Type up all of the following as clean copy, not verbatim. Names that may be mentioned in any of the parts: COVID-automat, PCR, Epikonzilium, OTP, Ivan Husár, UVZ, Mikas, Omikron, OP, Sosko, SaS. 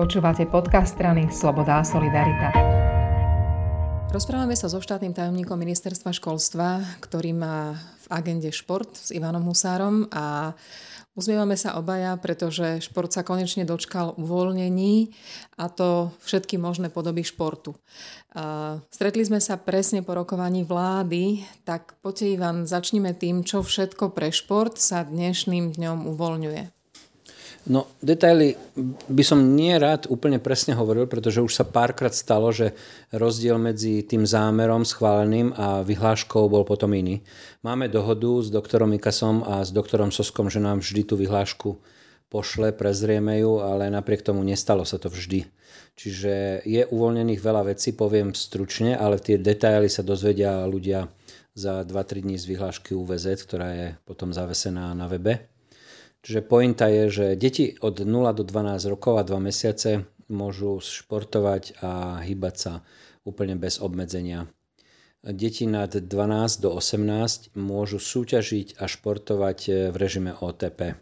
Počúvate podcast strany Sloboda a Solidarita. Rozprávame sa so štátnym tajomníkom ministerstva školstva, ktorý má v agende šport, s Ivanom Husárom, a uzmievame sa obaja, pretože šport sa konečne dočkal uvoľnení, a to všetky možné podoby športu. Stretli sme sa presne po rokovaní vlády, tak poďte, Ivan, začnime tým, čo všetko pre šport sa dnešným dňom uvoľňuje. No, detaily by som nerád úplne presne hovoril, pretože už sa párkrát stalo, že rozdiel medzi tým zámerom schváleným a vyhláškou bol potom iný. Máme dohodu s doktorom Mikasom a s doktorom Soskom, že nám vždy tú vyhlášku pošle, prezrieme ju, ale napriek tomu nestalo sa to vždy. Čiže je uvoľnených veľa vecí, poviem stručne, ale tie detaily sa dozvedia ľudia za 2-3 dní z vyhlášky UVZ, ktorá je potom zavesená na webe. Čiže pointa je, že deti od 0 do 12 rokov a 2 mesiace môžu športovať a hýbať sa úplne bez obmedzenia. Deti nad 12 do 18 môžu súťažiť a športovať v režime OTP.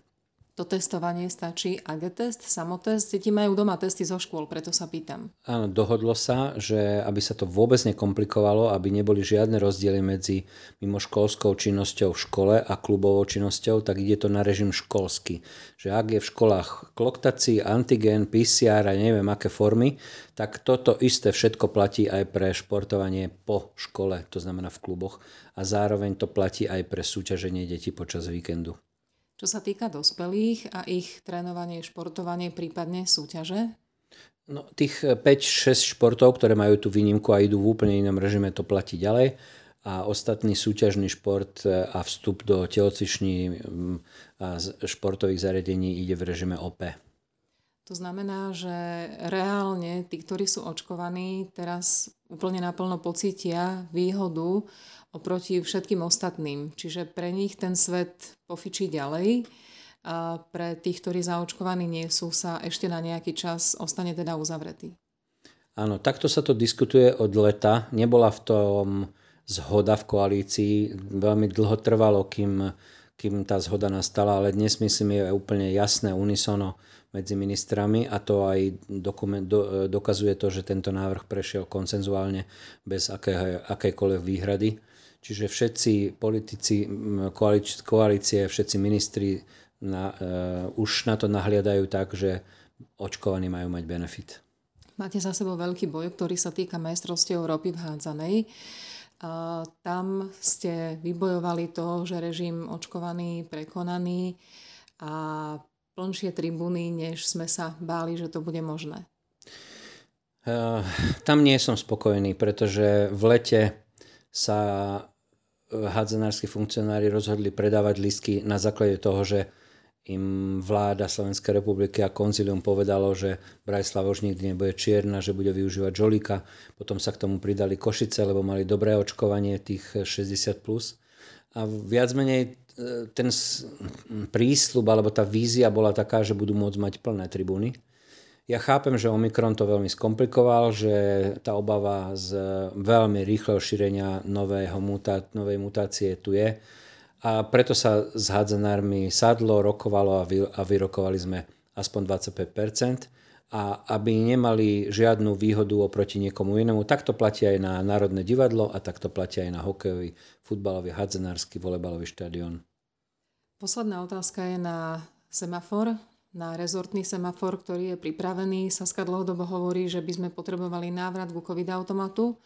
To testovanie stačí AG-test, samotest? Deti majú doma testy zo škôl, preto sa pýtam. Áno, dohodlo sa, že aby sa to vôbec nekomplikovalo, aby neboli žiadne rozdiely medzi mimoškolskou činnosťou v škole a klubovou činnosťou, tak ide to na režim školský. Že ak je v školách kloktací, antigen, PCR a neviem aké formy, tak toto isté všetko platí aj pre športovanie po škole, to znamená v kluboch. A zároveň to platí aj pre súťaženie detí počas víkendu. Čo sa týka dospelých a ich trénovanie, športovanie, prípadne súťaže? No, tých 5-6 športov, ktoré majú tú výnimku a idú v úplne inom režime, to platí ďalej. A ostatný súťažný šport a vstup do telocviční a športových zariadení ide v režime OP. To znamená, že reálne tí, ktorí sú očkovaní, teraz úplne naplno pocítia výhodu oproti všetkým ostatným. Čiže pre nich ten svet pofičí ďalej. A pre tých, ktorí zaočkovaní nie sú, sa ešte na nejaký čas ostane teda uzavretý. Áno, takto sa to diskutuje od leta. Nebola v tom zhoda v koalícii. Veľmi dlho trvalo, kým tá zhoda nastala, ale dnes, myslím, je úplne jasné unisono medzi ministrami, a to aj dokazuje to, že tento návrh prešiel konsenzuálne bez akejkoľvek výhrady. Čiže všetci politici koalície, všetci ministri už na to nahliadajú tak, že očkovaní majú mať benefit. Máte za sebou veľký boj, ktorý sa týka majstrovstiev Európy v hádzanej. Tam ste vybojovali to, že režim očkovaný, prekonaný a plnšie tribúny, než sme sa báli, že to bude možné. Tam nie som spokojný, pretože v lete sa hádzanársky funkcionári rozhodli predávať lístky na základe toho, že im vláda Slovenskej republiky a konzilium povedalo, že Bratislava už nikdy nebude čierna, že bude využívať žolíka. Potom sa k tomu pridali Košice, lebo mali dobré očkovanie tých 60+. A viac menej ten prísľub alebo tá vízia bola taká, že budú môcť mať plné tribúny. Ja chápem, že Omikron to veľmi skomplikoval, že tá obava z veľmi rýchleho šírenia novej mutácie tu je. A preto sa s hádzanármi sadlo, rokovalo a vyrokovali sme aspoň 25%. A aby nemali žiadnu výhodu oproti niekomu inému, tak to platí aj na Národné divadlo a tak to platí aj na hokejový, futbalový, hádzanársky, volejbalový štadión. Posledná otázka je na semafor. Na rezortný semafor, ktorý je pripravený. SaS dlhodobo hovorí, že by sme potrebovali návrat ku COVID-automatu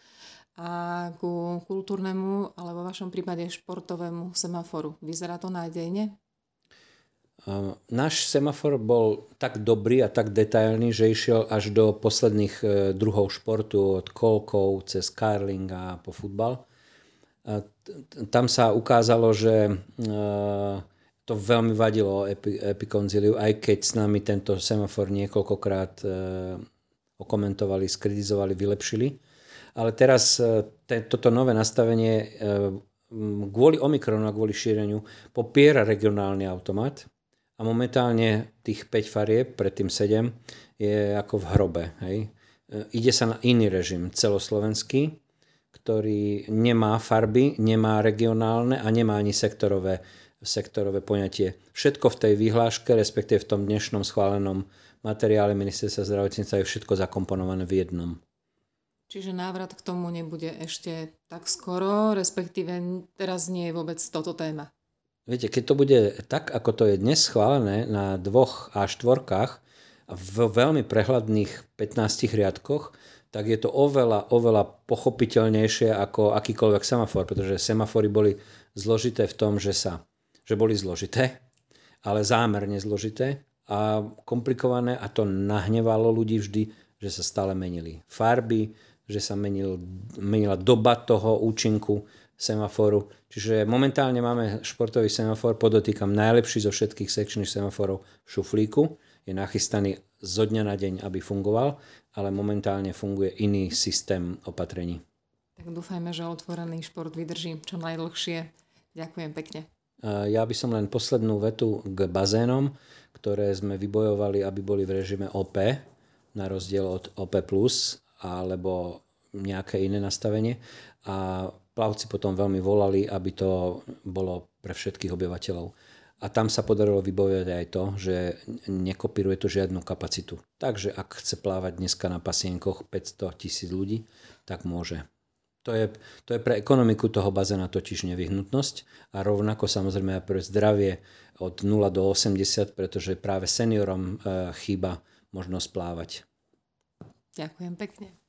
a ku kultúrnemu, alebo v vašom prípade športovému semaforu. Vyzerá to nádejne? Náš semafor bol tak dobrý a tak detailný, že išiel až do posledných druhov športu, od kolkov cez curling a po futbal. Tam sa ukázalo, že to veľmi vadilo Epikonziliu, aj keď s nami tento semafor niekoľkokrát okomentovali, skritizovali, vylepšili. Ale teraz toto nové nastavenie kvôli Omikronu a kvôli šíreniu popiera regionálny automat a momentálne tých 5 farieb, predtým 7, je ako v hrobe. Hej. Ide sa na iný režim, celoslovenský, ktorý nemá farby, nemá regionálne a nemá ani sektorové poňatie. Všetko v tej vyhláške, respektíve v tom dnešnom schválenom materiály ministerstva zdravotníctva je všetko zakomponované v jednom. Čiže návrat k tomu nebude ešte tak skoro, respektíve teraz nie je vôbec toto téma. Viete, keď to bude tak, ako to je dnes schválené na 2 A4-kách v veľmi prehľadných 15 riadkoch, tak je to oveľa, oveľa pochopiteľnejšie ako akýkoľvek semafor, pretože semafory boli zložité v tom, že boli zložité, ale zámerne zložité a komplikované a to nahnevalo ľudí vždy, že sa stále menili farby, že sa menila doba toho účinku semaforu. Čiže momentálne máme športový semafor, podotýkam najlepší zo všetkých sekčných semaforov v šuflíku. Je nachystaný zo dňa na deň, aby fungoval, ale momentálne funguje iný systém opatrení. Tak dúfajme, že otvorený šport vydrží čo najdlhšie. Ďakujem pekne. Ja by som len poslednú vetu k bazénom, ktoré sme vybojovali, aby boli v režime OP, na rozdiel od OP+, alebo nejaké iné nastavenie. A plavci potom veľmi volali, aby to bolo pre všetkých obyvateľov. A tam sa podarilo vybojovať aj to, že nekopíruje to žiadnu kapacitu. Takže ak chce plávať dneska na pasienkoch 500 000 ľudí, tak môže. To je pre ekonomiku toho bazéna totiž nevyhnutnosť a rovnako samozrejme aj pre zdravie od 0 do 80, pretože práve seniorom chýba možnosť plávať. Ďakujem pekne.